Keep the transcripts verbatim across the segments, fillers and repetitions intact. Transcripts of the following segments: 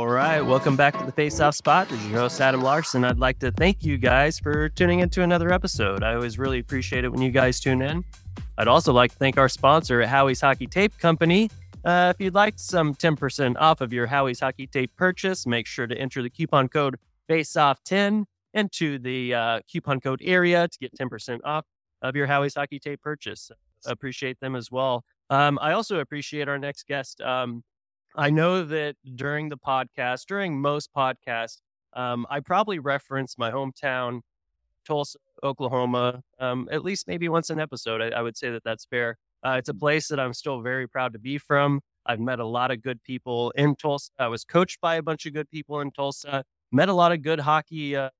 All right, welcome back to the Face Off Spot. This is your host, Adam Larson. I'd like to thank you guys for tuning into another episode. I always really appreciate it when you guys tune in. I'd also like to thank our sponsor, Howie's Hockey Tape Company. Uh, if you'd like some ten percent off of your Howie's Hockey Tape purchase, make sure to enter the coupon code Face Off ten into the uh, coupon code area to get ten percent off of your Howie's Hockey Tape purchase. Appreciate them as well. Um, I also appreciate our next guest. Um, I know that during the podcast, during most podcasts, um, I probably reference my hometown, Tulsa, Oklahoma, um, at least maybe once an episode. I, I would say that that's fair. Uh, it's a place that I'm still very proud to be from. I've met a lot of good people in Tulsa. I was coached by a bunch of good people in Tulsa, met a lot of good hockey uh,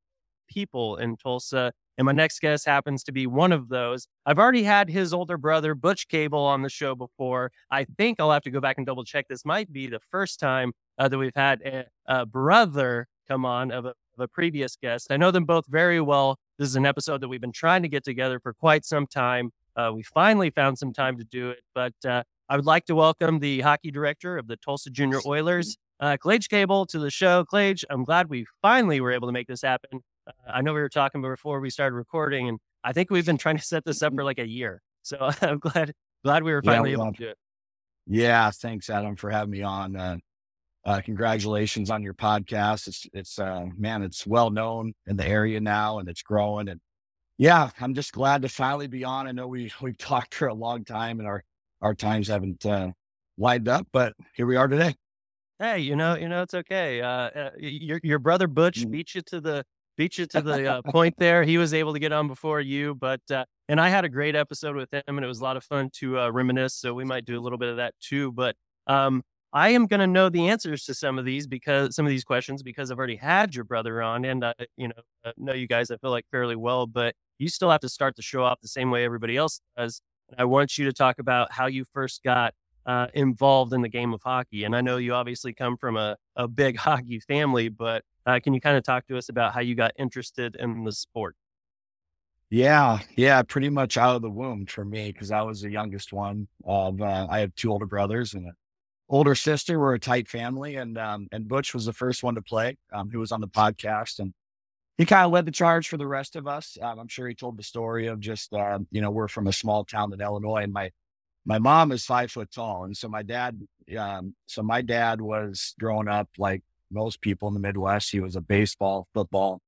people in Tulsa. And my next guest happens to be one of those. I've already had his older brother, Butch Cable, on the show before. I think I'll have to go back and double check. This might be the first time uh, that we've had a, a brother come on of a, of a previous guest. I know them both very well. This is an episode that we've been trying to get together for quite some time. Uh, we finally found some time to do it. But uh, I would like to welcome the hockey director of the Tulsa Junior Oilers, uh, Klage Kaebel, to the show. Klage, I'm glad we finally were able to make this happen. I know we were talking before we started recording, and I think we've been trying to set this up for like a year. So I'm glad glad we were finally yeah, well, able to do it. Yeah, thanks, Adam, for having me on. Uh, uh, congratulations on your podcast. It's it's uh, man, it's well known in the area now, and it's growing. And yeah, I'm just glad to finally be on. I know we we've talked for a long time, and our our times haven't uh, lined up, but here we are today. Hey, you know, you know, it's okay. Uh, uh, your your brother Butch mm. beat you to the. Beat you to the uh, point there. He was able to get on before you, but uh, and I had a great episode with him, and it was a lot of fun to uh, reminisce. So we might do a little bit of that too. But um, I am going to know the answers to some of these because some of these questions because I've already had your brother on, and uh, you know uh, know you guys I feel like fairly well. But you still have to start the show off the same way everybody else does. And I want you to talk about how you first got uh, involved in the game of hockey. And I know you obviously come from a a big hockey family, but Uh, can you kind of talk to us about how you got interested in the sport? Yeah, yeah, pretty much out of the womb for me, because I was the youngest one. Of uh, I have two older brothers and an older sister. We're a tight family, and um, and Butch was the first one to play, um, who was on the podcast, and he kind of led the charge for the rest of us. Um, I'm sure he told the story of just uh, you know we're from a small town in Illinois, and my my mom is five foot tall, and so my dad, um, so my dad was growing up like most people in the Midwest. He was a baseball, football,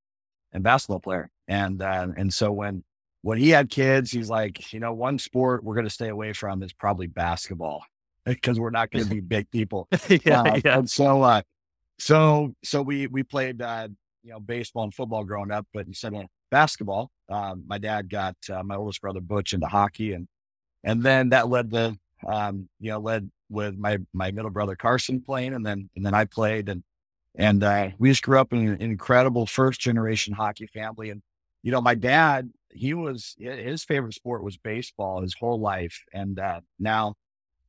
and basketball player. And, uh, and so when, when he had kids, he's like, you know, one sport we're going to stay away from is probably basketball because we're not going to be big people. yeah, uh, yeah. And so, uh, so, so we, we played, uh, you know, baseball and football growing up, but instead of basketball, um, my dad got uh, my oldest brother, Butch, into hockey. And, and then that led to, um, you know, led with my, my middle brother, Carson, playing. And then, and then I played, and, And uh, we just grew up in an incredible first generation hockey family. And, you know, my dad, he was, his favorite sport was baseball his whole life. And uh, now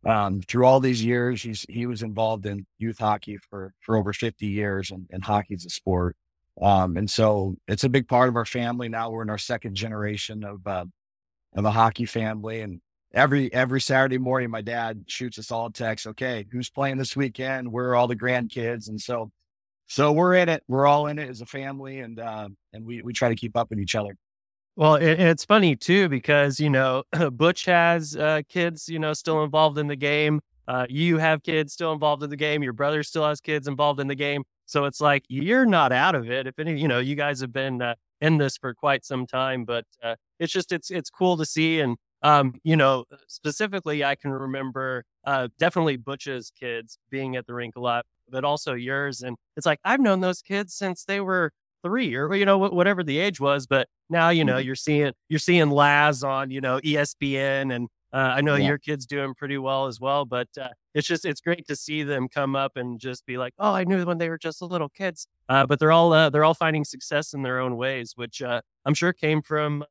um, through all these years, he's, he was involved in youth hockey for, for over fifty years, and, and hockey's a sport. Um, and so it's a big part of our family. Now we're in our second generation of, uh, of a hockey family. And every, every Saturday morning, my dad shoots us all a text. Okay, who's playing this weekend? Where are all the grandkids? And so So we're in it. We're all in it as a family, and uh, and we, we try to keep up with each other. Well, it, it's funny too, because, you know, Butch has uh, kids, you know, still involved in the game. Uh, you have kids still involved in the game. Your brother still has kids involved in the game. So it's like, you're not out of it. If any, you know, you guys have been uh, in this for quite some time, but uh, it's just, it's, it's cool to see. And, um, you know, specifically, I can remember uh, definitely Butch's kids being at the rink a lot, but also yours. And it's like, I've known those kids since they were three or, you know, whatever the age was. But now, you know, you're seeing, you're seeing Laz on, you know, E S P N. And uh, I know yeah. your kid's doing pretty well as well, but uh, it's just, it's great to see them come up and just be like, oh, I knew when they were just little kids, uh, but they're all, uh, they're all finding success in their own ways, which uh, I'm sure came from,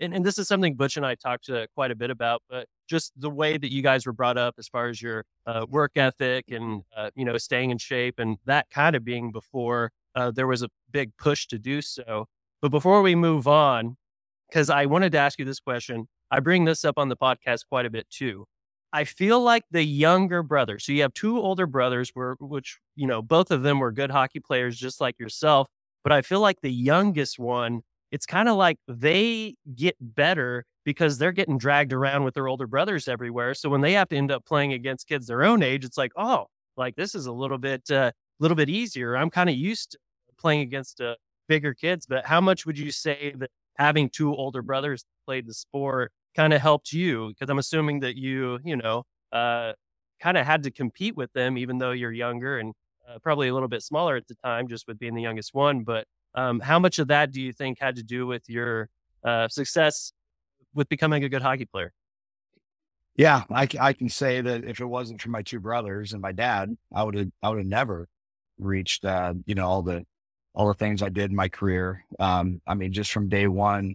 and, and this is something Butch and I talked uh, quite a bit about, but just the way that you guys were brought up as far as your uh, work ethic and, uh, you know, staying in shape and that kind of being before uh, there was a big push to do so. But before we move on, because I wanted to ask you this question, I bring this up on the podcast quite a bit too. I feel like the younger brother. So you have two older brothers, were which, you know, both of them were good hockey players, just like yourself. But I feel like the youngest one, it's kind of like they get better because they're getting dragged around with their older brothers everywhere. So when they have to end up playing against kids their own age, it's like, oh, like this is a little bit, uh, little bit easier. I'm kind of used to playing against uh, bigger kids. But how much would you say that having two older brothers that played the sport kind of helped you? Because I'm assuming that you, you know, uh, kind of had to compete with them, even though you're younger and uh, probably a little bit smaller at the time, just with being the youngest one. But um, how much of that do you think had to do with your uh, success with becoming a good hockey player? Yeah, I, I can say that if it wasn't for my two brothers and my dad, I would have I would have never reached uh, you know, all the all the things I did in my career. Um, I mean, just from day one,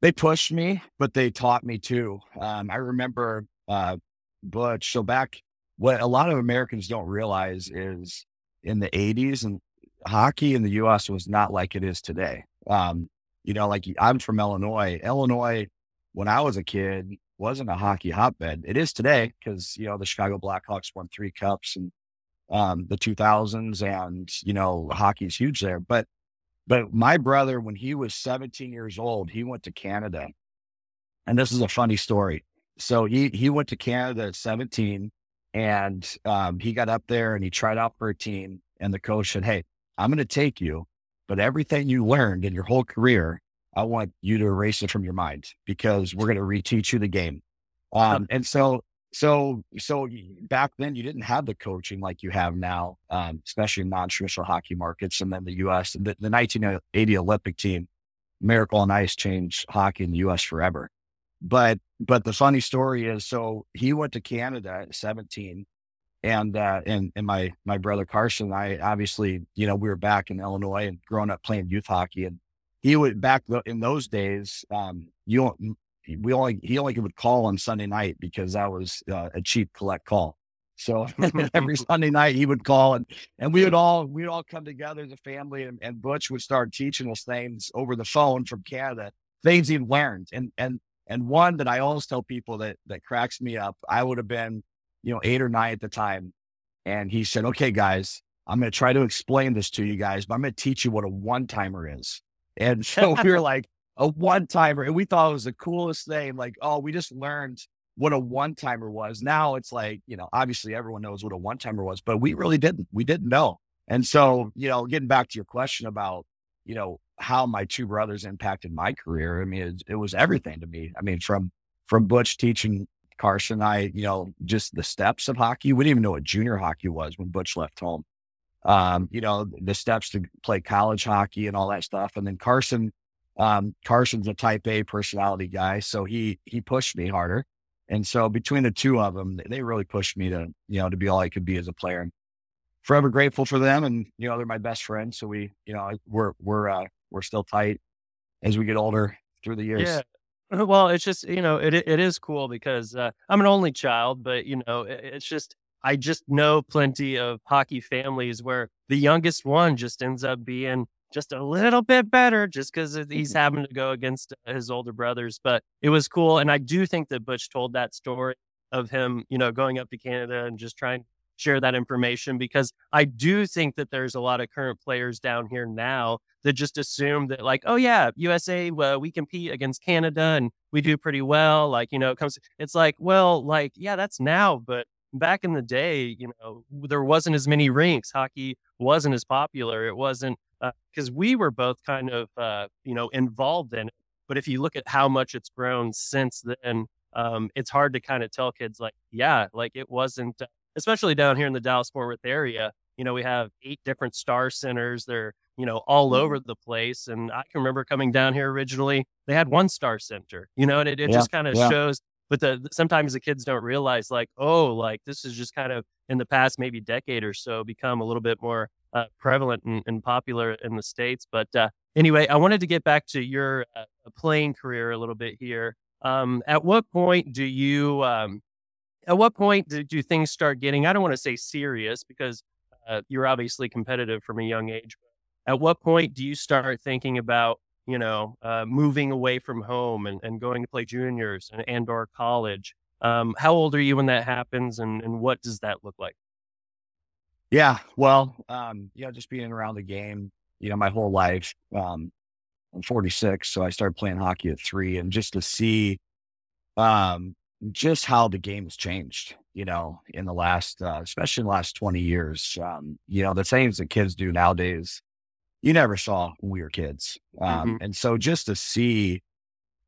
they pushed me, but they taught me too. Um, I remember uh, Butch. So back, what a lot of Americans don't realize is in the eighties, and hockey in the U S was not like it is today. Um, you know, like I'm from Illinois. Illinois, when I was a kid, wasn't a hockey hotbed. It is today because, you know, the Chicago Blackhawks won three cups in um, the two thousands, and, you know, hockey's huge there. But But my brother, when he was seventeen years old, he went to Canada. And this is a funny story. So he, he went to Canada at seventeen, and um, he got up there and he tried out for a team. And the coach said, hey, I'm going to take you, but everything you learned in your whole career, I want you to erase it from your mind because we're going to reteach you the game. Um, and so, so, so back then you didn't have the coaching like you have now, um, especially in non-traditional hockey markets. And then the U S, the, the nineteen eighty Olympic team, Miracle on Ice, changed hockey in the U S forever. But, but the funny story is, so he went to Canada at seventeen, and, uh, and, and my, my brother Carson and I, obviously, you know, we were back in Illinois and growing up playing youth hockey, and he would back in those days, um, you don't, we only, he only would call on Sunday night because that was uh, a cheap collect call. So every Sunday night he would call, and, and we would all, we'd all come together as a family, and, and Butch would start teaching us things over the phone from Canada, things he'd learned. And, and, and one that I always tell people that, that cracks me up, I would have been, you know, eight or nine at the time. And he said, okay, guys, I'm going to try to explain this to you guys, but I'm going to teach you what a one-timer is. And so we were like, a one-timer. And we thought it was the coolest thing. Like, oh, we just learned what a one-timer was. Now it's like, you know, obviously everyone knows what a one-timer was, but we really didn't. We didn't know. And so, you know, getting back to your question about, you know, how my two brothers impacted my career. I mean, it, it was everything to me. I mean, from, from Butch teaching Carson and I, you know, just the steps of hockey. We didn't even know what junior hockey was when Butch left home. Um, you know, the steps to play college hockey and all that stuff. And then Carson, Um, Carson's a type A personality guy. So he, he pushed me harder. And so between the two of them, they really pushed me to, you know, to be all I could be as a player. And forever grateful for them. And, you know, they're my best friends. So we, you know, we're, we're, uh, we're still tight as we get older through the years. Yeah. Well, it's just, you know, it, it is cool because, uh, I'm an only child, but you know, it, it's just, I just know plenty of hockey families where the youngest one just ends up being just a little bit better just because he's having to go against his older brothers. But it was cool. And I do think that Butch told that story of him, you know, going up to Canada and just trying to share that information, because I do think that there's a lot of current players down here now that just assume that, like, oh yeah, U S A, well, we compete against Canada and we do pretty well. Like, you know, it comes, it's like, well, like, yeah, that's now, but back in the day, you know, there wasn't as many rinks. Hockey wasn't as popular. It wasn't, because uh, we were both kind of, uh, you know, involved in it. But if you look at how much it's grown since then, um, it's hard to kind of tell kids like, yeah, like it wasn't, especially down here in the Dallas-Fort Worth area. You know, we have eight different star centers. They're, you know, all over the place. And I can remember coming down here originally, they had one star center, you know, and it, it yeah, just kind of yeah. shows. But the, sometimes the kids don't realize like, oh, like this is just kind of in the past, maybe decade or so, become a little bit more uh, prevalent and, and popular in the States. But uh, anyway, I wanted to get back to your uh, playing career a little bit here. Um, at what point do you, um, at what point do, do things start getting, I don't want to say serious because uh, you're obviously competitive from a young age. But at what point do you start thinking about, you know, uh, moving away from home and, and going to play juniors and, and or college? Um, how old are you when that happens, and, and what does that look like? Yeah, well, um, you know, just being around the game, you know, my whole life. Um, I'm forty-six, so I started playing hockey at three, and just to see um, just how the game has changed, you know, in the last, uh, especially in the last twenty years, um, you know, the things that kids do nowadays, you never saw when we were kids. Um, mm-hmm. And so just to see,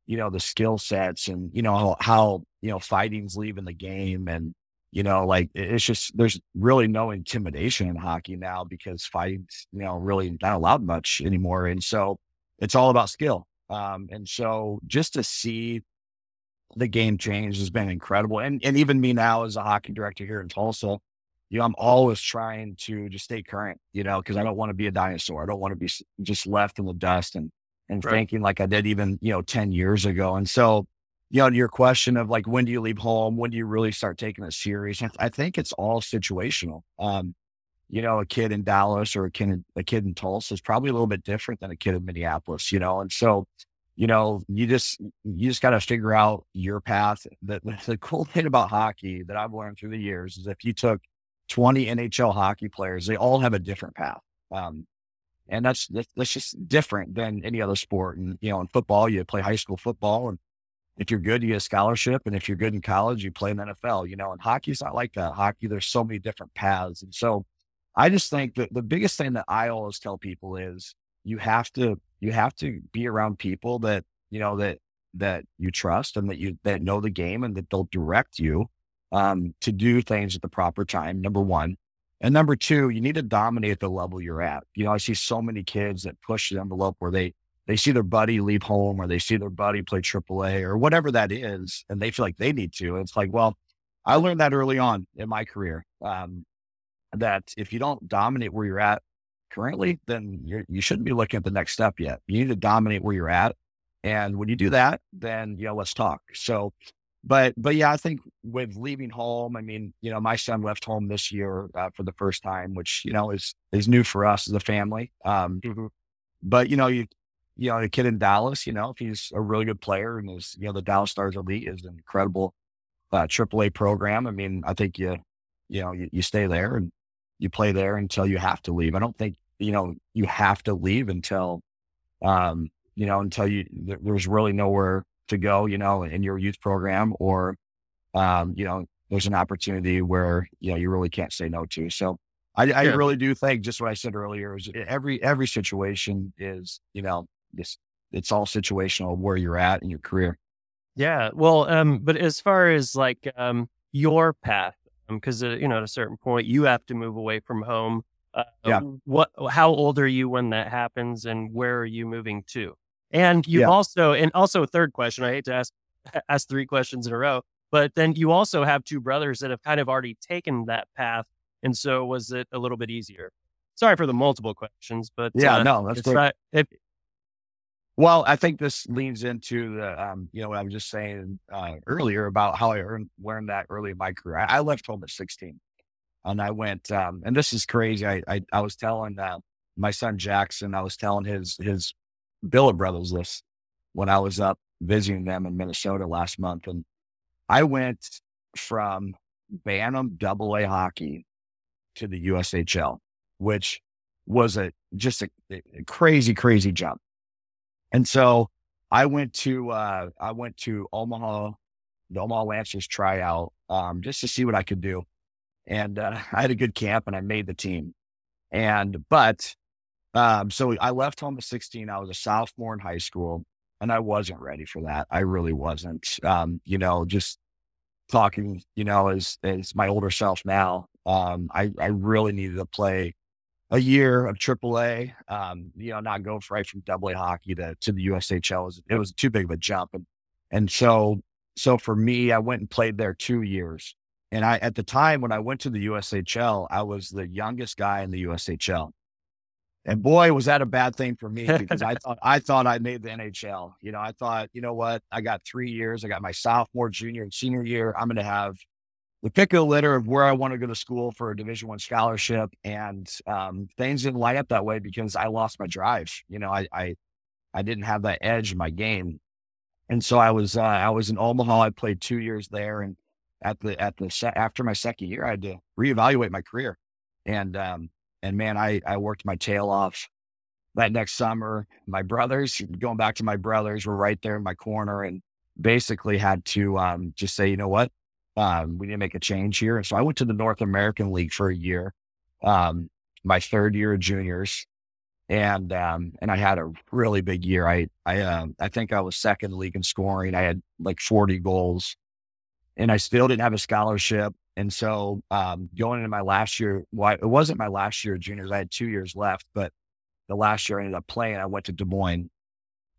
you know, the skill sets and, you know, how, how, you know, fighting's leaving the game, and, you know, like, it's just, there's really no intimidation in hockey now because fighting's, you know, really not allowed much anymore. And so it's all about skill. Um, and so just to see the game change has been incredible. And, and even me now as a hockey director here in Tulsa, you know, I'm always trying to just stay current, you know, because I don't want to be a dinosaur. I don't want to be just left in the dust and, and right. thinking like I did even, you know, ten years ago. And so, you know, your question of like, when do you leave home? When do you really start taking it serious? I think it's all situational. Um, you know, a kid in Dallas or a kid in, a kid in Tulsa is probably a little bit different than a kid in Minneapolis, you know? And so, you know, you just, you just got to figure out your path. The, the cool thing about hockey that I've learned through the years is if you took twenty N H L hockey players, they all have a different path. Um, and that's, that's just different than any other sport. And, you know, in football, you play high school football, and if you're good, you get a scholarship. And if you're good in college, you play in the N F L, you know, and hockey's not like that. Hockey, there's so many different paths. And so I just think that the biggest thing that I always tell people is you have to, you have to be around people that, you know, that, that you trust and that you, that know the game, and that they'll direct you, um, to do things at the proper time. Number one. And number two, you need to dominate the level you're at. You know, I see so many kids that push the envelope where they, They see their buddy leave home, or they see their buddy play triple A or whatever that is, and they feel like they need to. It's like, well, I learned that early on in my career, um, that if you don't dominate where you're at currently, then you're, you shouldn't be looking at the next step yet. You need to dominate where you're at. And when you do that, then, you know, let's talk. So, but, but yeah, I think with leaving home, I mean, you know, my son left home this year uh, for the first time, which, you know, is, is new for us as a family. Um, mm-hmm. But, you know, you, you know, a kid in Dallas, you know, if he's a really good player and is, you know, the Dallas Stars Elite is an incredible uh, triple A program. I mean, I think you, you know, you, you stay there and you play there until you have to leave. I don't think, you know, you have to leave until, um, you know, until you, there, there's really nowhere to go, you know, in your youth program, or, um, you know, there's an opportunity where, you know, you really can't say no to. So I, I yeah. really do think just what I said earlier is every, every situation is, you know, It's, it's all situational where you're at in your career. Yeah. Well, um, but as far as like, um, your path, um, cause uh, you know, at a certain point you have to move away from home. Uh, yeah. What, how old are you when that happens, and where are you moving to? And you yeah. also, and also third question, I hate to ask, ask three questions in a row, but then you also have two brothers that have kind of already taken that path. And so was it a little bit easier? Sorry for the multiple questions, but yeah, uh, no, that's right. Well, I think this leans into the, um, you know, what I was just saying uh, earlier about how I earned, learned that early in my career. I, I left home at sixteen, and I went, um, and this is crazy. I I, I was telling uh, my son, Jackson, I was telling his, his Billet Brothers this when I was up visiting them in Minnesota last month. And I went from Bantam double A hockey to the U S H L, which was a, just a, a crazy, crazy jump. And so I went to, uh, I went to Omaha, the Omaha Lancers tryout, um, just to see what I could do. And, uh, I had a good camp and I made the team. And, but, um, so I left home at sixteen. I was a sophomore in high school, and I wasn't ready for that. I really wasn't, um, you know, just talking, you know, as, as my older self now, um, I, I really needed to play a year of triple A, um, you know, not go right from double A hockey to, to the U S H L. It was, it was too big of a jump. And, and so, so for me, I went and played there two years. And I, at the time when I went to the U S H L, I was the youngest guy in the U S H L, and boy, was that a bad thing for me, because I thought, I thought I made the N H L, you know, I thought, you know what, I got three years. I got my sophomore, junior and senior year. I'm going to have the pick of the litter of where I want to go to school for a Division One scholarship. And, um, things didn't line up that way because I lost my drive. You know, I, I, I didn't have that edge in my game. And so I was, uh, I was in Omaha. I played two years there, and at the at the se- after my second year, I had to reevaluate my career, and um, and man, I I worked my tail off that next summer. My brothers, going back to my brothers, were right there in my corner, and basically had to um, just say, you know what, um, we need to make a change here. And so I went to the North American League for a year, um, my third year of juniors. And, um, and I had a really big year. I, I, um, I think I was second in the league in scoring. I had like forty goals, and I still didn't have a scholarship. And so, um, going into my last year, well, it wasn't my last year of juniors. I had two years left, but the last year I ended up playing, I went to Des Moines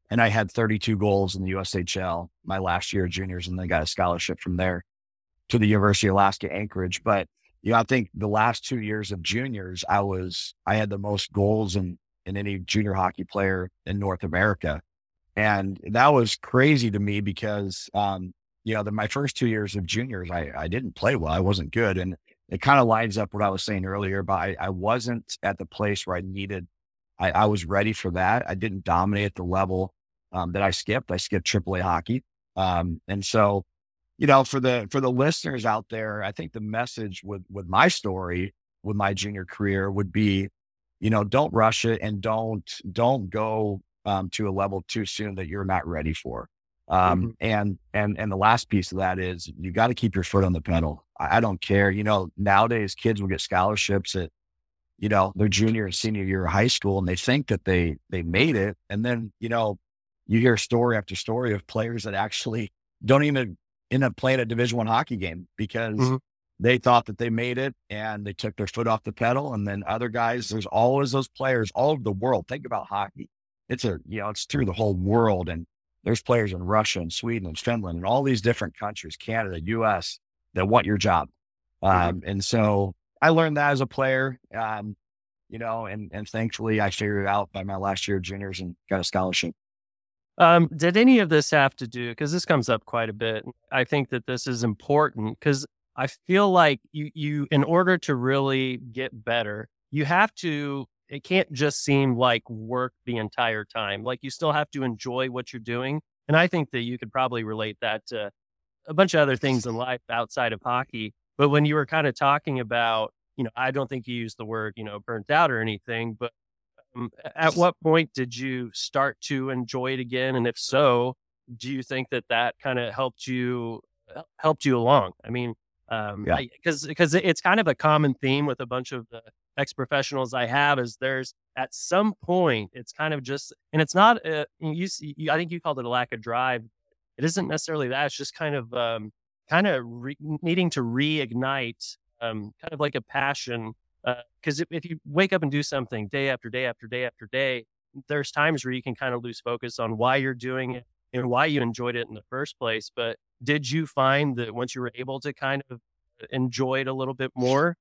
and I had thirty-two goals in the U S H L my last year of juniors. And then got a scholarship from there to the University of Alaska Anchorage. But, you know, I think the last two years of juniors, I was, I had the most goals and in any junior hockey player in North America. And that was crazy to me because, um, you know, the, my first two years of juniors, I, I didn't play well. I wasn't good. And it kind of lines up what I was saying earlier, but I, I wasn't at the place where I needed, I, I was ready for that. I didn't dominate at the level um, that I skipped. I skipped triple A hockey. Um, and so, you know, for the, for the listeners out there, I think the message with, with my story, with my junior career would be, you know, don't rush it and don't, don't go um, to a level too soon that you're not ready for. Um, mm-hmm. And, and, and the last piece of that is you got to keep your foot on the pedal. I, I don't care. You know, nowadays kids will get scholarships at, you know, their junior and senior year of high school, and they think that they, they made it. And then, you know, you hear story after story of players that actually don't even end up playing a Division One hockey game because mm-hmm. they thought that they made it and they took their foot off the pedal. And then other guys, there's always those players all over the world. Think about hockey. It's a, you know, it's through the whole world. And there's players in Russia and Sweden and Finland and all these different countries, Canada, U S, that want your job. Um, mm-hmm. And so I learned that as a player, um, you know, and, and thankfully I figured it out by my last year of juniors and got a scholarship. Um, did any of this have to do, because this comes up quite a bit. I think that this is important because I feel like you, you, in order to really get better, you have to, it can't just seem like work the entire time. Like you still have to enjoy what you're doing. And I think that you could probably relate that to a bunch of other things in life outside of hockey. But when you were kind of talking about, you know, I don't think you used the word, you know, burnt out or anything, but um, at what point did you start to enjoy it again? And if so, do you think that that kind of helped you, helped you along? I mean, Um, yeah. cause, cause it's kind of a common theme with a bunch of the ex-professionals I have is there's at some point, it's kind of just, and it's not, uh, you, you, I think you called it a lack of drive. It isn't necessarily that. It's just kind of, um, kind of re- needing to reignite, um, kind of like a passion. Uh, cause if, if you wake up and do something day after day, after day, after day, there's times where you can kind of lose focus on why you're doing it and why you enjoyed it in the first place. But did you find that once you were able to kind of enjoy it a little bit more,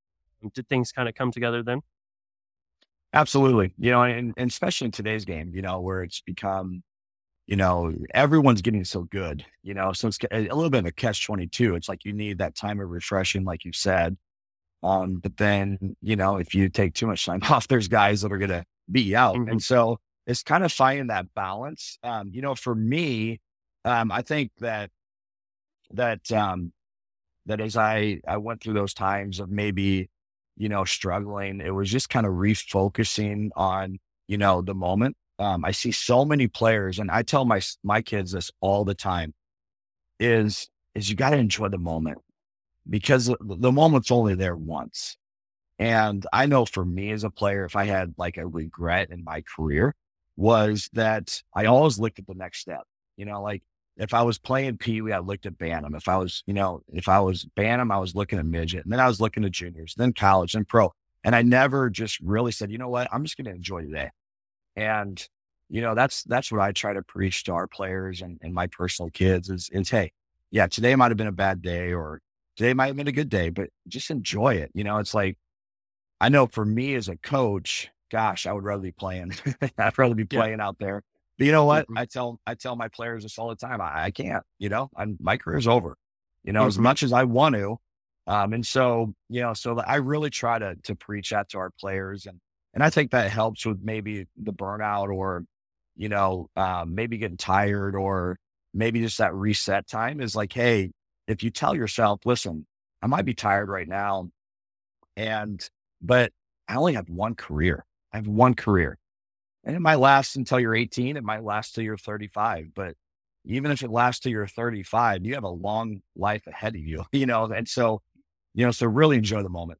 did things kind of come together then? Absolutely. You know, and, and especially in today's game, you know, where it's become, you know, everyone's getting so good, you know, so it's a little bit of a catch twenty-two. It's like you need that time of refreshing, like you said. Um, but then, you know, if you take too much time off, there's guys that are going to be out. Mm-hmm. And so it's kind of finding that balance. Um, you know, for me, um, I think that that, um, that as I, I went through those times of maybe, you know, struggling, it was just kind of refocusing on, you know, the moment. Um, I see so many players, and I tell my, my kids this all the time is, is you got to enjoy the moment because the moment's only there once. And I know for me as a player, if I had like a regret in my career was that I always looked at the next step, you know, like, if I was playing Pee Wee, I looked at Bantam. If I was, you know, if I was Bantam, I was looking at midget, and then I was looking at juniors, then college, then pro. And I never just really said, you know what, I'm just going to enjoy today. And, you know, that's, that's what I try to preach to our players and, and my personal kids is, is, hey, yeah, today might've been a bad day or today might've been a good day, but just enjoy it. You know, it's like, I know for me as a coach, gosh, I would rather be playing. I'd rather be playing yeah. out there. But you know what? Mm-hmm. I tell, I tell my players this all the time. I, I can't, you know, I'm, my career's over, you know, mm-hmm. as much as I want to. Um, and so, you know, so I really try to, to preach that to our players. And, and I think that helps with maybe the burnout or, you know, um, maybe getting tired or maybe just that reset time is like, hey, if you tell yourself, listen, I might be tired right now, and but I only have one career. I have one career. And it might last until you're eighteen. It might last till you're thirty-five. But even if it lasts till you're thirty-five, you have a long life ahead of you, you know? And so, you know, so really enjoy the moment.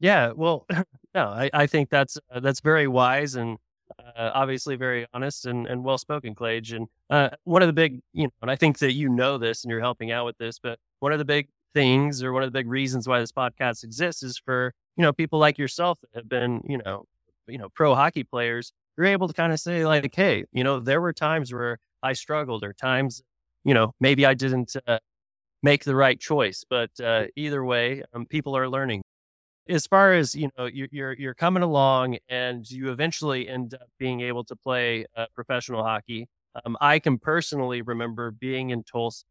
Yeah. Well, no, I, I think that's, uh, that's very wise and uh, obviously very honest and, and well-spoken, Klage. And uh, one of the big, you know, and I think that you know this and you're helping out with this, but one of the big things or one of the big reasons why this podcast exists is for, you know, people like yourself that have been, you know, you know, pro hockey players. You're able to kind of say like, hey, you know, there were times where I struggled or times, you know, maybe I didn't uh, make the right choice, but uh, either way, um, people are learning. As far as, you know, you're, you're, you're coming along and you eventually end up being able to play uh, professional hockey. Um, I can personally remember being in Tulsa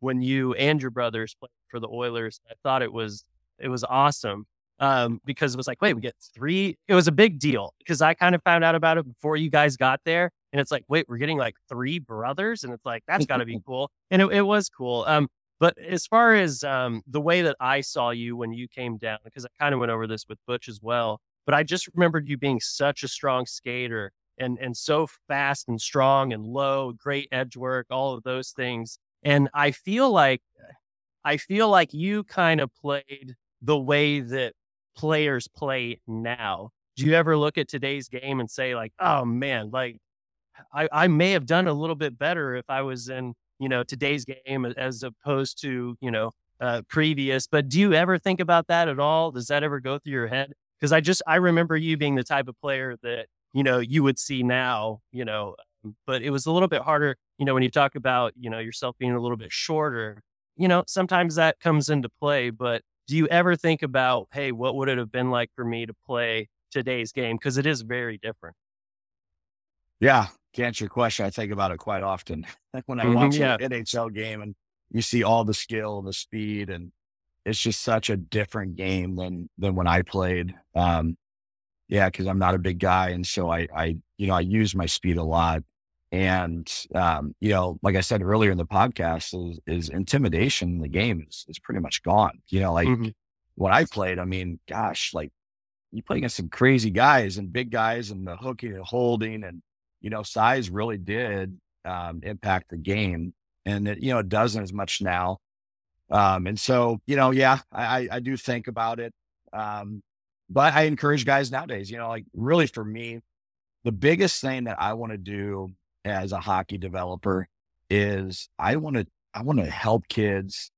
when you and your brothers played for the Oilers. I thought it was, it was awesome. Um, because it was like, wait, we get three. It was a big deal because I kind of found out about it before you guys got there. And it's like, wait, we're getting like three brothers. And it's like, that's got to be cool. And it, it was cool. Um, but as far as um, the way that I saw you when you came down, because I kind of went over this with Butch as well, but I just remembered you being such a strong skater and, and so fast and strong and low, great edge work, all of those things. And I feel like, I feel like you kind of played the way that players play now. Do you ever look at today's game and say like, oh man, like I, I may have done a little bit better if I was in, you know, today's game as opposed to, you know, uh, previous, but do you ever think about that at all? Does that ever go through your head? Cause I just, I remember you being the type of player that, you know, you would see now, you know, but it was a little bit harder, you know, when you talk about, you know, yourself being a little bit shorter, you know, sometimes that comes into play, but do you ever think about, hey, what would it have been like for me to play today's game? Because it is very different. Yeah. To answer your question, I think about it quite often. Like when I mm-hmm, watch yeah. an N H L game and you see all the skill, the speed, and it's just such a different game than than when I played. Um, yeah, because I'm not a big guy. And so I, I you know, I use my speed a lot. And, um, you know, like I said earlier in the podcast, is, is intimidation in the game is, is pretty much gone. You know, like mm-hmm. when I played, I mean, gosh, like you play against some crazy guys and big guys and the hooking and holding and, you know, size really did um, impact the game. And, it, you know, it doesn't as much now. Um, and so, you know, yeah, I, I do think about it. Um, but I encourage guys nowadays, you know, like really for me, the biggest thing that I want to do as a hockey developer is I want to, I want to help kids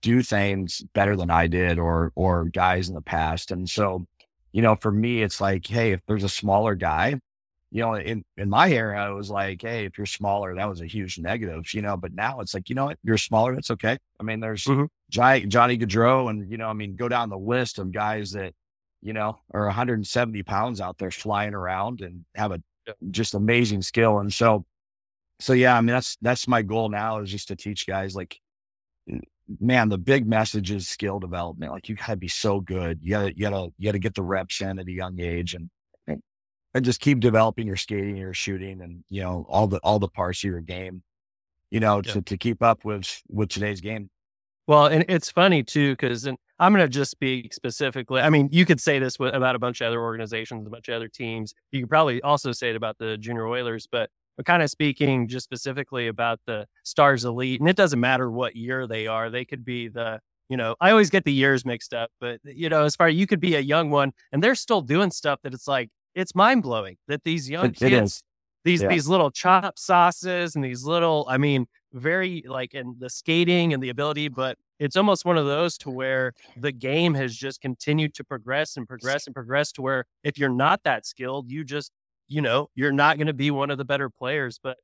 do things better than I did or, or guys in the past. And so, you know, for me, it's like, hey, if there's a smaller guy, you know, in, in my era, it was like, hey, if you're smaller, that was a huge negative, you know, but now it's like, you know what, you're smaller. That's okay. I mean, there's mm-hmm. Johnny, Johnny Gaudreau and, you know, I mean, go down the list of guys that, you know, are one hundred seventy pounds out there flying around and have a, just amazing skill. And so, so yeah, I mean, that's, that's my goal now is just to teach guys like, man, the big message is skill development. Like you gotta be so good. You gotta, you gotta, you gotta get the reps in at a young age and, and just keep developing your skating, your shooting and, you know, all the, all the parts of your game, you know, yeah. to, to keep up with, with today's game. Well, and it's funny too, because I'm going to just speak specifically. I mean, you could say this with, about a bunch of other organizations, a bunch of other teams. You could probably also say it about the Junior Oilers, but we're kind of speaking just specifically about the Stars Elite. And it doesn't matter what year they are. They could be the, you know, I always get the years mixed up, but, you know, as far as you could be a young one and they're still doing stuff that it's like, it's mind blowing that these young it, kids, it these yeah. these little chop sauces and these little, I mean, very like in the skating and the ability, but it's almost one of those to where the game has just continued to progress and progress and progress to where if you're not that skilled, you just, you know, you're not going to be one of the better players. But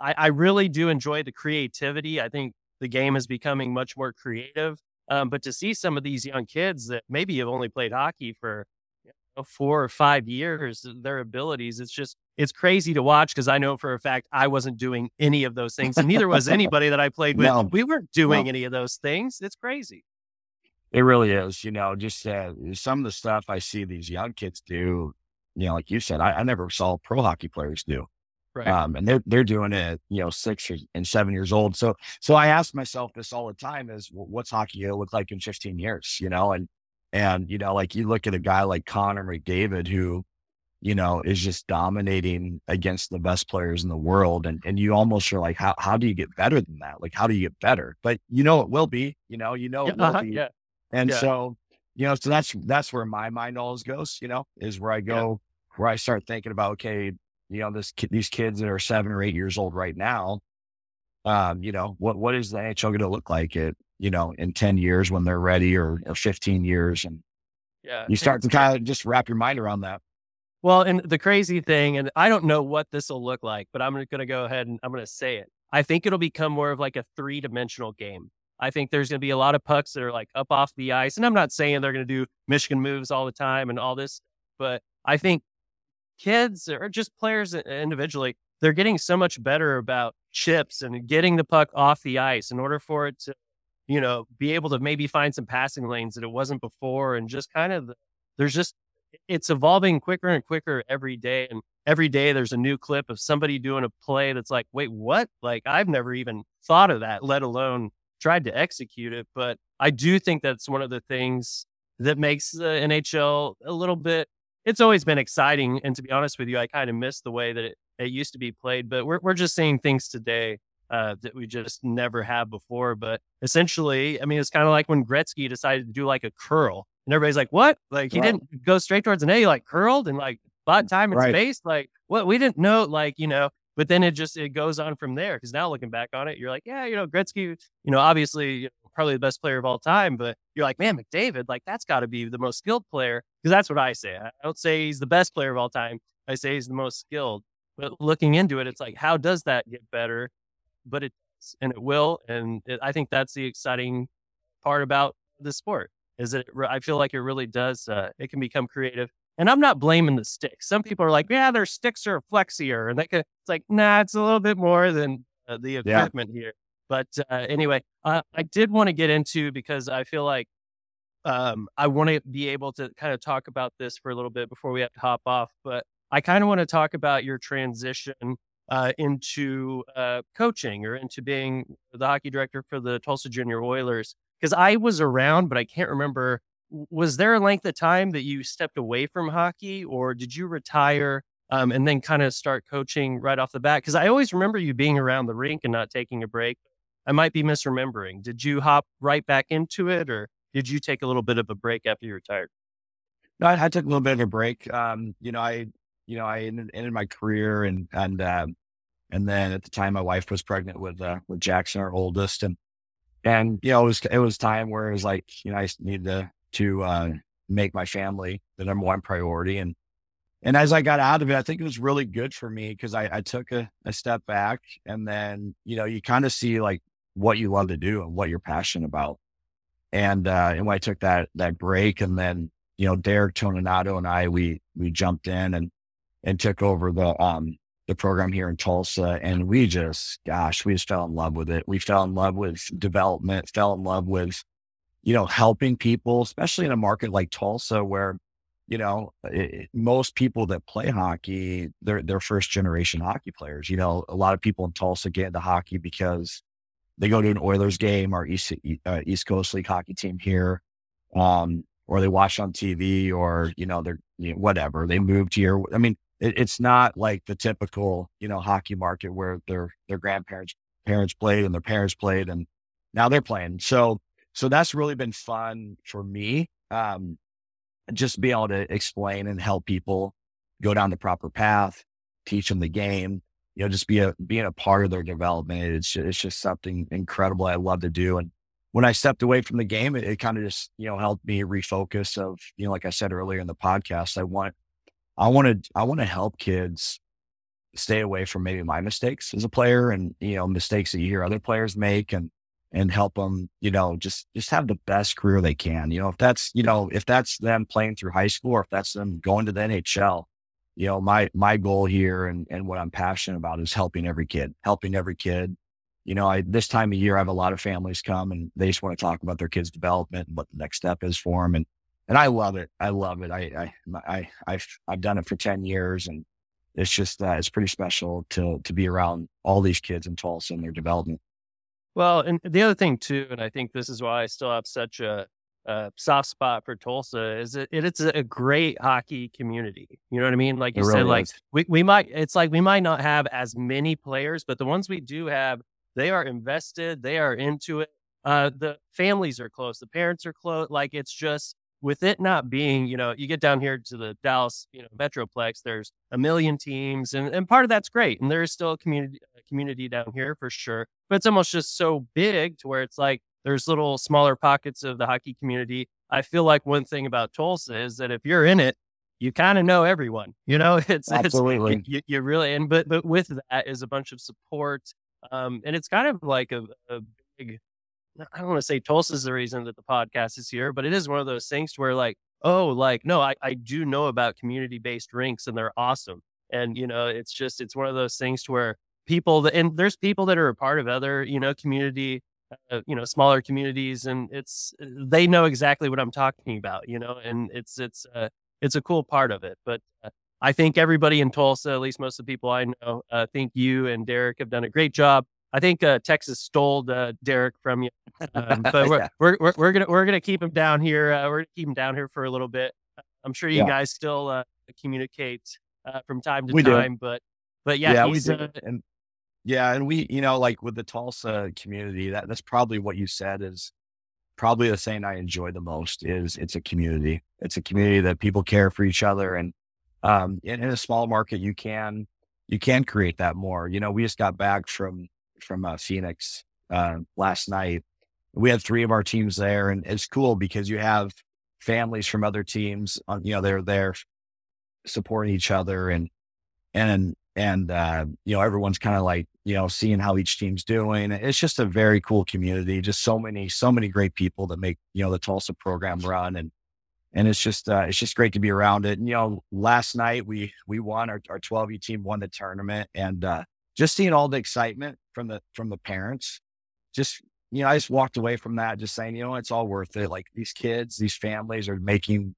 I, I really do enjoy the creativity. I think the game is becoming much more creative. Um, but to see some of these young kids that maybe have only played hockey for you know, four or five years, their abilities, it's just, it's crazy to watch because I know for a fact I wasn't doing any of those things and neither was anybody that I played with. No, we weren't doing no. any of those things. It's crazy. It really is. You know, just uh, some of the stuff I see these young kids do, you know, like you said, I, I never saw pro hockey players do. Right. Um, and they're, they're doing it, you know, six and seven years old. So, so I ask myself this all the time is, well, what's hockey going to look like in fifteen years, you know? And, and, you know, like you look at a guy like Connor McDavid, who, you know, is just dominating against the best players in the world. And, and you almost are like, how, how do you get better than that? Like, how do you get better? But you know, it will be, you know, you know, it will be. Yeah. And yeah. so, you know, so that's, that's where my mind always goes, you know, is where I go, yeah. where I start thinking about, okay, you know, this, these kids that are seven or eight years old right now, um, you know, what, what is the N H L going to look like it, you know, in ten years when they're ready, or, or fifteen years. And yeah, you start to kind of just wrap your mind around that. Well, and the crazy thing, and I don't know what this will look like, but I'm going to go ahead and I'm going to say it. I think it'll become more of like a three dimensional game. I think there's going to be a lot of pucks that are like up off the ice. And I'm not saying they're going to do Michigan moves all the time and all this, but I think kids or just players individually, they're getting so much better about chips and getting the puck off the ice in order for it to, you know, be able to maybe find some passing lanes that it wasn't before. And just kind of, there's just, it's evolving quicker and quicker every day. And every day there's a new clip of somebody doing a play that's like, wait, what? Like, I've never even thought of that, let alone tried to execute it. But I do think that's one of the things that makes the N H L a little bit, it's always been exciting. And to be honest with you, I kind of miss the way that it, it used to be played, but we're we're just seeing things today uh, that we just never have before. But essentially, I mean, it's kind of like when Gretzky decided to do like a curl and everybody's like, what? Like he right. didn't go straight towards an A, he like curled and like bought time and right. space. Like what? We didn't know, like, you know, but then it just, it goes on from there. Cause now looking back on it, you're like, yeah, you know, Gretzky, you know, obviously you know, probably the best player of all time, but you're like, man, McDavid, like that's gotta be the most skilled player. Cause that's what I say. I don't say he's the best player of all time. I say he's the most skilled, but looking into it, it's like, how does that get better? But it does, and it will. And it, I think that's the exciting part about the sport is that it, I feel like it really does. Uh, it can become creative. And I'm not blaming the sticks. Some people are like, yeah, their sticks are flexier. And that could, it's like, nah, it's a little bit more than uh, the equipment yeah. here. But uh, anyway, uh, I did want to get into, because I feel like um, I want to be able to kind of talk about this for a little bit before we have to hop off. But I kind of want to talk about your transition uh, into uh, coaching or into being the hockey director for the Tulsa Junior Oilers. Because I was around, but I can't remember. Was there a length of time that you stepped away from hockey, or did you retire um, and then kind of start coaching right off the bat? Because I always remember you being around the rink and not taking a break. I might be misremembering. Did you hop right back into it, or did you take a little bit of a break after you retired? No, I, I took a little bit of a break. Um, you know, I, you know, I ended, ended my career, and and uh, and then at the time my wife was pregnant with uh, with Jackson, our oldest, and and you know it was it was time where it was like, you know, I needed to. to uh, make my family the number one priority. And, and as I got out of it, I think it was really good for me, because I, I took a, a step back, and then, you know, you kind of see like what you love to do and what you're passionate about. And, uh, and when I took that, that break, and then, you know, Derek Toninato and I, we, we jumped in and, and took over the, um, the program here in Tulsa. And we just, gosh, we just fell in love with it. We fell in love with development, fell in love with, you know, helping people, especially in a market like Tulsa, where, you know, it, most people that play hockey, they're, they're first generation hockey players. You know, a lot of people in Tulsa get into hockey because they go to an Oilers game, or East, uh, East Coast League hockey team here, um, or they watch on T V, or, you know, they're, you know, whatever, they moved here. I mean, it, it's not like the typical, you know, hockey market where their, their grandparents, parents played and their parents played and now they're playing. So, So that's really been fun for me, um, just be able to explain and help people go down the proper path, teach them the game, you know, just be a, being a part of their development. It's, it's just something incredible I love to do. And when I stepped away from the game, it, it kind of just, you know, helped me refocus of, you know, like I said earlier in the podcast, I want, I want to, I want to help kids stay away from maybe my mistakes as a player, and, you know, mistakes that you hear other players make, and and help them, you know, just, just have the best career they can. You know, if that's, you know, if that's them playing through high school, or if that's them going to the N H L, you know, my, my goal here and, and what I'm passionate about is helping every kid, helping every kid. You know, I, this time of year, I have a lot of families come and they just want to talk about their kids' development and what the next step is for them. And, and I love it. I love it. I, I, I, I've, I've done it for ten years, and it's just, uh, it's pretty special to to be around all these kids in Tulsa and their development. Well, and the other thing too, and I think this is why I still have such a, a soft spot for Tulsa, is it, it's a great hockey community. You know what I mean? Like you really said, like is. we we might, it's like we might not have as many players, but the ones we do have, they are invested, they are into it. Uh, the families are close, the parents are close. Like it's just, with it not being, you know, you get down here to the Dallas, you know, Metroplex, there's a million teams, and, and part of that's great. And there is still a community a community down here for sure. But it's almost just so big to where it's like there's little smaller pockets of the hockey community. I feel like one thing about Tulsa is that if you're in it, you kind of know everyone, you know, it's, Absolutely. it's you, you really, and, but, but with that is a bunch of support. Um, and it's kind of like a, a big, I don't want to say Tulsa's the reason that the podcast is here, but it is one of those things where like, oh, like, no, I, I do know about community-based rinks and they're awesome. And, you know, it's just, it's one of those things to where people, that, and there's people that are a part of other, you know, community, uh, you know, smaller communities, and it's, they know exactly what I'm talking about, you know, and it's, it's, uh, it's a cool part of it. But uh, I think everybody in Tulsa, at least most of the people I know, uh, think you and Derek have done a great job. I think uh, Texas stole uh, Derek from you, um, but we're, yeah. we're we're we're gonna we're gonna keep him down here. Uh, we're gonna keep him down here for a little bit. I'm sure you yeah. guys still uh, communicate uh, from time to we time, do. but but yeah, yeah, he's, we do. Uh, and yeah, and we you know like with the Tulsa community, that that's probably what you said is probably the thing I enjoy the most is it's a community. It's a community that people care for each other, and um, in, in a small market, you can you can create that more. You know, we just got back from. from uh, Phoenix uh, last night. We had three of our teams there, and it's cool because you have families from other teams on, you know, they're there supporting each other, and, and, and, uh, you know, everyone's kind of like, you know, seeing how each team's doing. It's just a very cool community. Just so many, so many great people that make, you know, the Tulsa program run, and, and it's just, uh, it's just great to be around it. And, you know, last night we, we won our, our twelve U team won the tournament, and, uh, just seeing all the excitement from the, from the parents, just, you know, I just walked away from that just saying, you know, it's all worth it. Like these kids, these families are making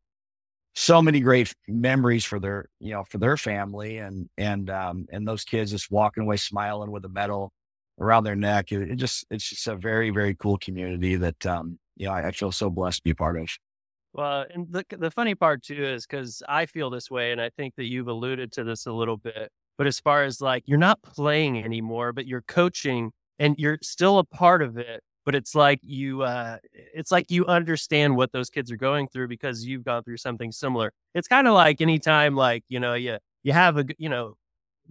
so many great memories for their, you know, for their family. And, and, um, and those kids just walking away, smiling with a medal around their neck. It, it just, it's just a very, very cool community that, um, you know, I, I feel so blessed to be a part of. Well, and the, the funny part too, is because I feel this way, and I think that you've alluded to this a little bit. But as far as like, you're not playing anymore, but you're coaching and you're still a part of it. But it's like you, uh, it's like you understand what those kids are going through because you've gone through something similar. It's kind of like anytime, like, you know, you, you have a, you know,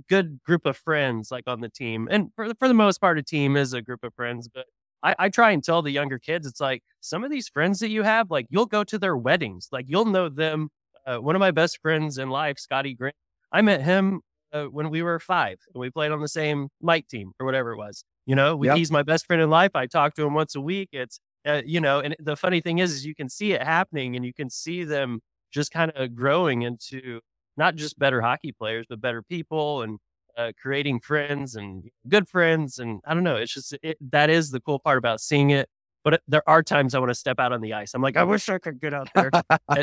good group of friends like on the team. And for the, for the most part, a team is a group of friends. But I, I try and tell the younger kids, it's like some of these friends that you have, like you'll go to their weddings, like you'll know them. Uh, one of my best friends in life, Scotty Grant, I met him Uh, when we were five and we played on the same Mike team or whatever it was, you know, we, yep. he's my best friend in life. I talk to him once a week. It's, uh, you know, and the funny thing is, is you can see it happening, and you can see them just kind of growing into not just better hockey players, but better people, and uh, creating friends and good friends. And I don't know, it's just, it, that is the cool part about seeing it. But there are times I want to step out on the ice. I'm like, I wish I could get out there.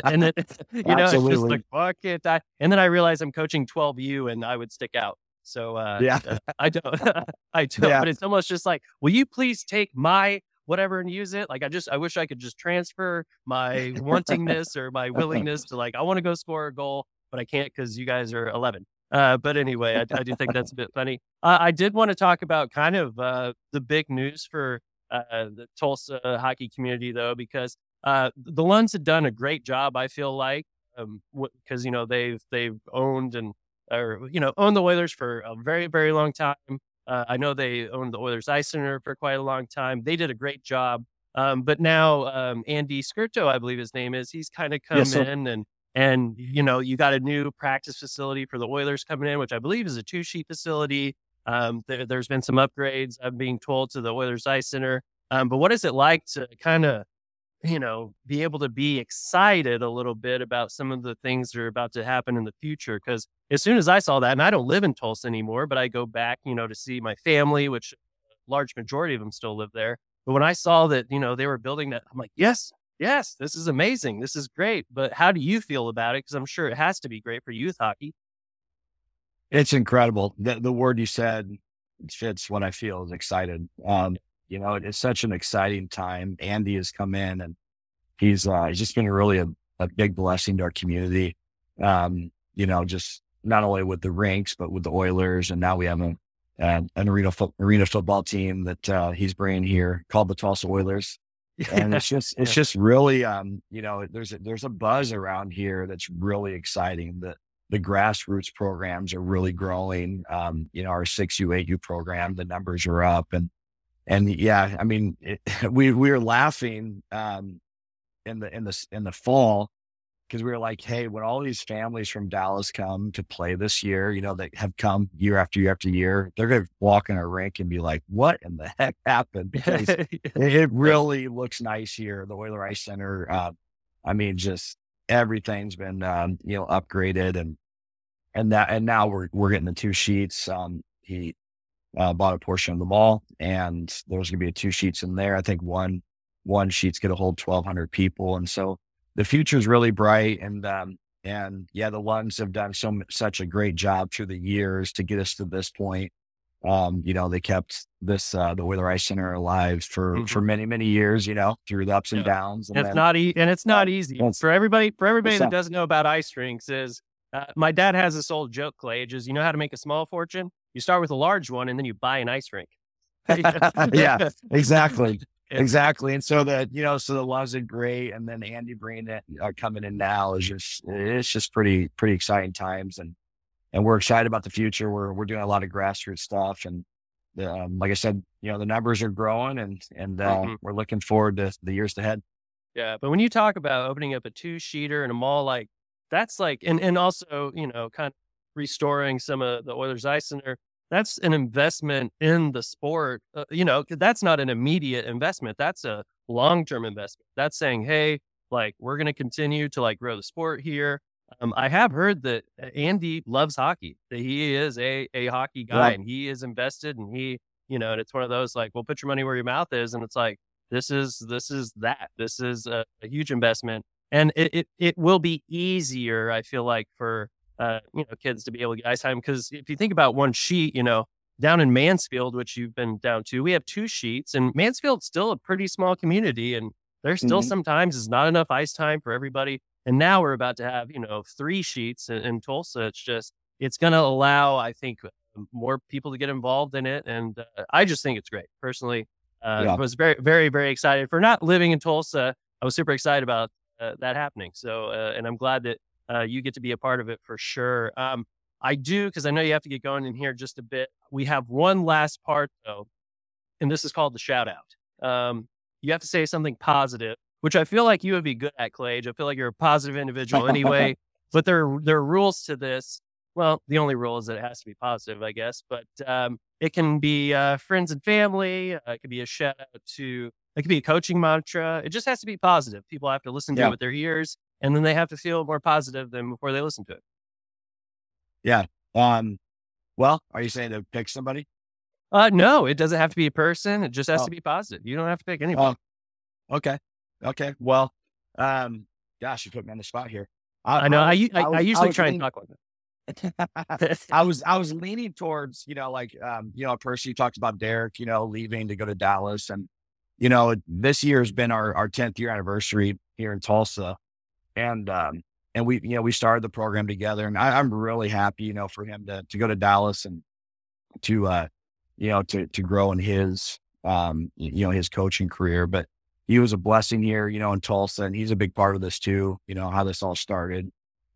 And then, you know, Absolutely. It's just like, fuck it. I, and then I realize I'm coaching twelve U and I would stick out. So uh, yeah. I don't, I don't, yeah. But it's almost just like, will you please take my whatever and use it? Like, I just, I wish I could just transfer my wantingness or my willingness to like, I want to go score a goal, but I can't because you guys are eleven. Uh, but anyway, I, I do think that's a bit funny. Uh, I did want to talk about kind of uh, the big news for Uh, the Tulsa hockey community, though, because uh, the Lunds had done a great job, I feel like, because um, w- you know they've they've owned and or you know owned the Oilers for a very very long time. Uh, I know they owned the Oilers Ice Center for quite a long time. They did a great job, um, but now um, Andy Scurto, I believe his name is, he's kind of come yes, in and and you know you got a new practice facility for the Oilers coming in, which I believe is a two sheet facility. Um, there, there's been some upgrades, I'm being told, to the Oilers Ice Center. Um, but what is it like to kind of, you know, be able to be excited a little bit about some of the things that are about to happen in the future? Because as soon as I saw that, and I don't live in Tulsa anymore, but I go back, you know, to see my family, which a large majority of them still live there. But when I saw that, you know, they were building that, I'm like, yes, yes, this is amazing. This is great. But how do you feel about it? Because I'm sure it has to be great for youth hockey. It's incredible. The, the word you said fits what I feel is excited. Um, you know, it's such an exciting time. Andy has come in and he's, uh, he's just been really a, a big blessing to our community. Um, you know, just not only with the rinks, but with the Oilers. And now we have a, uh, an arena, fo- arena football team that uh, he's bringing here called the Tulsa Oilers. And it's just, it's just really, um, you know, there's a, there's a buzz around here that's really exciting. The, the grassroots programs are really growing. Um, you know, our six U, eight U program, the numbers are up. And, and yeah, I mean, it, we, we were laughing um, in the, in the, in the fall, because we were like, hey, when all these families from Dallas come to play this year, you know, that have come year after year after year, they're going to walk in our rink and be like, what in the heck happened? Because it really looks nice here. The Oilers Ice Center, uh, I mean, just everything's been, um, you know, upgraded. And and that, and now we're we're getting the two sheets. Um, he uh, bought a portion of the mall, and there's going to be two sheets in there. I think one one sheet's going to hold twelve hundred people. And so the future is really bright, and um, and yeah, the Lunds have done so such a great job through the years to get us to this point. Um, you know, they kept this uh, the Oilers Ice Center alive for, mm-hmm. for many many years. You know, through the ups and yeah. downs. And it's then, not e- and it's not easy it's, for everybody. For everybody that doesn't know about ice rinks, is uh, my dad has this old joke, Klage, is you know how to make a small fortune? You start with a large one, and then you buy an ice rink. Yeah, exactly. Exactly. And so that, you know, so the laws are great. And then Andy bringing it, uh, coming in now is just, it's just pretty, pretty exciting times. And, and we're excited about the future. We're, we're doing a lot of grassroots stuff. And um, like I said, you know, the numbers are growing, and, and uh, mm-hmm. we're looking forward to the years ahead. Yeah. But when you talk about opening up a two sheeter and a mall, like that's like, and, and also, you know, kind of restoring some of the Oilers Ice Center, that's an investment in the sport. Uh, you know, that's not an immediate investment. That's a long-term investment. That's saying, hey, like, we're going to continue to like grow the sport here. Um, I have heard that Andy loves hockey, that he is a, a hockey guy, yeah. and he is invested, and he, you know, and it's one of those like, well, put your money where your mouth is. And it's like, this is, this is that, this is a, a huge investment. And it, it, it will be easier, I feel like, for, Uh, you know, kids to be able to get ice time. Because if you think about one sheet, you know, down in Mansfield, which you've been down to, we have two sheets, and Mansfield's still a pretty small community, and there's still mm-hmm. sometimes is not enough ice time for everybody. And now we're about to have, you know, three sheets in, in Tulsa. It's just, it's going to allow, I think, more people to get involved in it. And uh, I just think it's great. Personally, uh, yeah. I was very, very, very excited for not living in Tulsa. I was super excited about uh, that happening. So, uh, and I'm glad that Uh, you get to be a part of it for sure. Um, I do, because I know you have to get going in here just a bit. We have one last part, though, and this is called the shout out. Um, you have to say something positive, which I feel like you would be good at, Klage. I feel like you're a positive individual anyway, but there, there are rules to this. Well, the only rule is that it has to be positive, I guess, but um, it can be uh, friends and family. Uh, it could be a shout out to, it could be a coaching mantra. It just has to be positive. People have to listen to yeah. it with their ears. And then they have to feel more positive than before they listen to it. Yeah. Um, well, are you saying to pick somebody? Uh, no, it doesn't have to be a person. It just has oh. to be positive. You don't have to pick anybody. Oh. Okay. Okay. Well, um, gosh, you put me on the spot here. I, I know. I, I, I, I, was, I usually I try leaning, and talk like that. I was, I was leaning towards, you know, like, um, you know, a person, you talked about Derek, you know, leaving to go to Dallas. And, you know, this year has been our, our tenth year anniversary here in Tulsa. And, um, and we, you know, we started the program together, and I, I'm really happy, you know, for him to, to go to Dallas and to, uh, you know, to, to grow in his, um, you know, his coaching career. But he was a blessing here, you know, in Tulsa, and he's a big part of this too, you know, how this all started.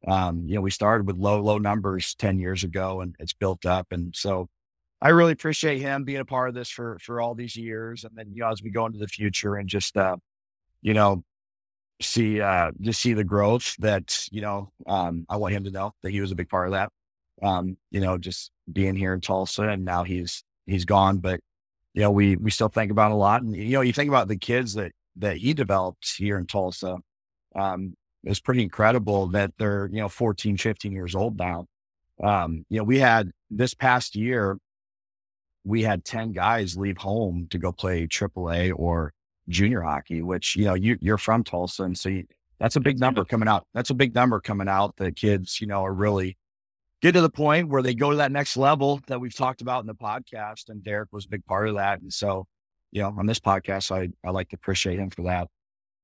Um, you know, we started with low, low numbers ten years ago, and it's built up. And so I really appreciate him being a part of this for, for all these years. And then, you know, as we go into the future and just, uh, you know, see, uh, just see the growth that, you know, um, I want him to know that he was a big part of that, um, you know, just being here in Tulsa, and now he's, he's gone, but, you know, we, we still think about it a lot. And, you know, you think about the kids that, that he developed here in Tulsa. Um, it's pretty incredible that they're, you know, fourteen, fifteen years old now. Um, you know, we had this past year, we had ten guys leave home to go play triple A or junior hockey, which, you know, you, you're from Tulsa. And so you, that's a big number coming out. That's a big number coming out. The kids, you know, are really, get to the point where they go to that next level that we've talked about in the podcast. And Derek was a big part of that. And so, you know, on this podcast, I, I like to appreciate him for that.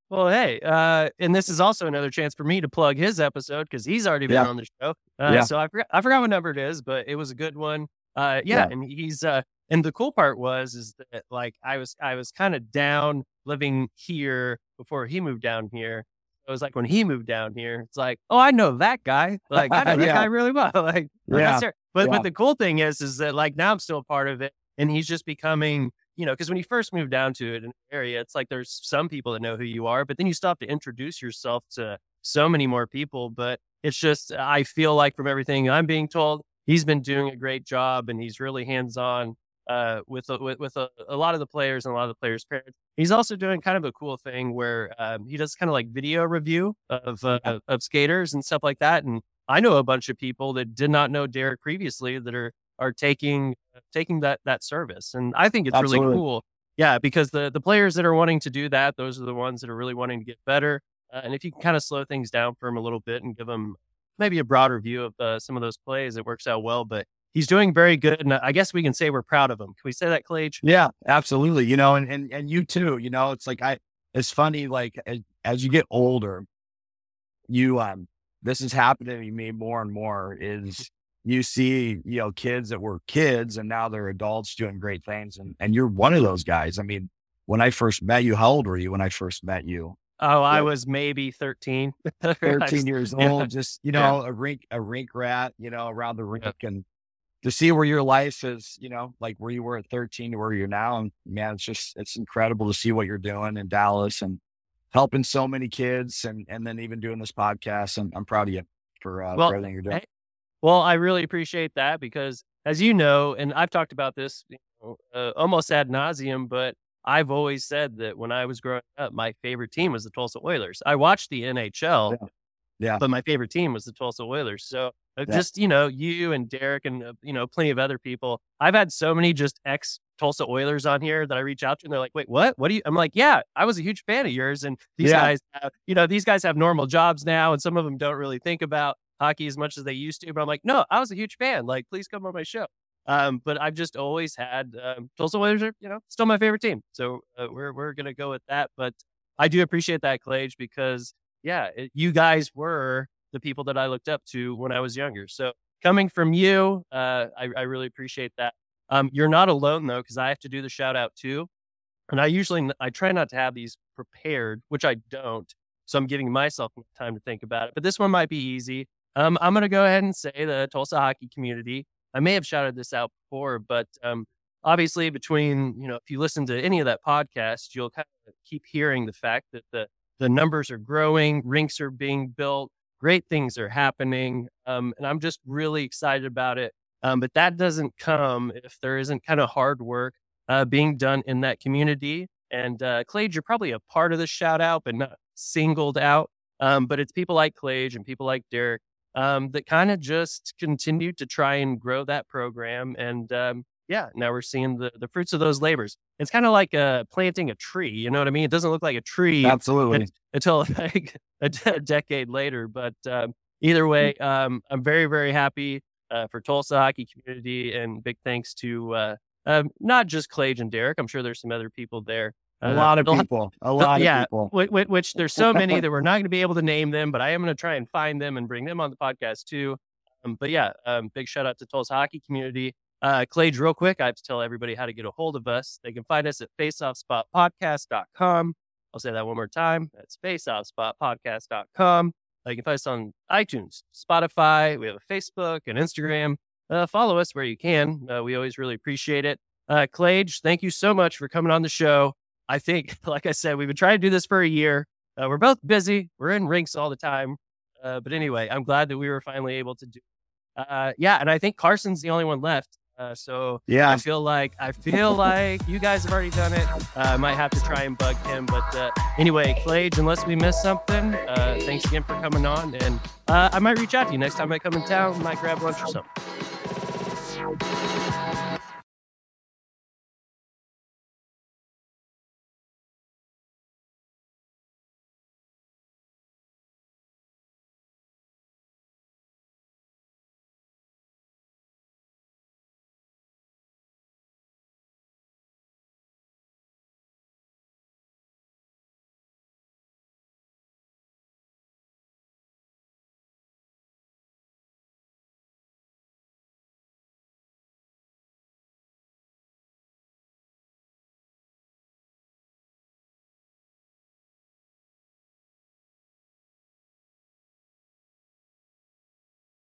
Well, hey, uh, and this is also another chance for me to plug his episode because he's already been yeah. on the show. Uh, yeah. So I forgot, I forgot what number it is, but it was a good one. Uh, yeah, yeah. And he's, uh, and the cool part was, is that like, I was, I was kind of down living here before he moved down here. It was like when he moved down here, it's like, oh, I know that guy. Like, I know yeah. that guy really well. Like, yeah. but yeah. but the cool thing is, is that like now I'm still a part of it, and he's just becoming, you know, because when you first move down to it in an area, it's like there's some people that know who you are, but then you still have to introduce yourself to so many more people. But it's just, I feel like from everything I'm being told, he's been doing a great job, and he's really hands on uh, with a, with, with a, a lot of the players and a lot of the players' parents. He's also doing kind of a cool thing where um, he does kind of like video review of, uh, yeah. of of skaters and stuff like that. And I know a bunch of people that did not know Derek previously that are are taking uh, taking that that service. And I think it's Absolutely. really cool. Yeah, because the the players that are wanting to do that, those are the ones that are really wanting to get better. Uh, and if you can kind of slow things down for them a little bit and give them maybe a broader view of uh, some of those plays, it works out well. But he's doing very good. And I guess we can say we're proud of him. Can we say that, Klage? Yeah, absolutely. You know, and, and, and you too, you know, it's like, I, it's funny, like as, as you get older, you, um, this is happening to me more and more is you see, you know, kids that were kids and now they're adults doing great things. And, and you're one of those guys. I mean, when I first met you, how old were you when I first met you? Oh, I yeah. was maybe thirteen, thirteen years old, yeah. just, you know, yeah. a rink, a rink rat, you know, around the rink yeah. and, to see where your life is, you know, like where you were at thirteen to where you're now. And man, it's just, it's incredible to see what you're doing in Dallas and helping so many kids and, and then even doing this podcast. And I'm proud of you for, uh, well, for everything you're doing. I, well, I really appreciate that because as you know, and I've talked about this you know, uh, almost ad nauseum, but I've always said that when I was growing up, my favorite team was the Tulsa Oilers. I watched the N H L, yeah. yeah. but my favorite team was the Tulsa Oilers. So just, you know, you and Derek and, uh, you know, plenty of other people. I've had so many just ex Tulsa Oilers on here that I reach out to and they're like, wait, what? What do you, I'm like, yeah, I was a huge fan of yours. And these yeah. guys, have, you know, these guys have normal jobs now. And some of them don't really think about hockey as much as they used to. But I'm like, no, I was a huge fan. Like, please come on my show. Um, but I've just always had um, Tulsa Oilers are, you know, still my favorite team. So uh, we're, we're going to go with that. But I do appreciate that, Klage, because yeah, it, you guys were the people that I looked up to when I was younger. So coming from you, uh, I, I really appreciate that. Um, you're not alone though, because I have to do the shout out too. And I usually, I try not to have these prepared, which I don't. So I'm giving myself time to think about it, but this one might be easy. Um, I'm going to go ahead and say the Tulsa hockey community. I may have shouted this out before, but um, obviously between, you know, if you listen to any of that podcast, you'll kind of keep hearing the fact that the, the numbers are growing, rinks are being built, great things are happening. Um, and I'm just really excited about it. Um, but that doesn't come if there isn't kind of hard work uh, being done in that community. And uh, Klage, you're probably a part of this shout out, but not singled out. Um, but it's people like Klage and people like Derek um, that kind of just continue to try and grow that program. And um, yeah, now we're seeing the, the fruits of those labors. It's kind of like uh, planting a tree. You know what I mean? It doesn't look like a tree. Absolutely. And, until like a, d- a decade later. But um, either way, um, I'm very, very happy uh, for Tulsa hockey community and big thanks to uh, um, not just Klage and Derek. I'm sure there's some other people there. Uh, a lot of a people. Lot, a lot yeah, of people. Which, which, which there's so many that we're not going to be able to name them, but I am going to try and find them and bring them on the podcast too. Um, but yeah, um, big shout out to Tulsa hockey community. Uh, Klage, real quick, I have to tell everybody how to get a hold of us. They can find us at face off spot podcast dot com. I'll say that one more time. That's face off spot podcast dot com. Uh, you can find us on iTunes, Spotify. We have a Facebook and Instagram. Uh, follow us where you can. Uh, we always really appreciate it. Uh, Klage, thank you so much for coming on the show. I think, like I said, we've been trying to do this for a year. Uh, we're both busy. We're in rinks all the time. Uh, but anyway, I'm glad that we were finally able to do it. Uh, yeah, and I think Carson's the only one left. Uh, so yeah. I feel like I feel like you guys have already done it. I uh, might have to try and bug him. But uh, anyway, Klage, unless we missed something, uh, thanks again for coming on. And uh, I might reach out to you next time I come in town. Might grab lunch or something.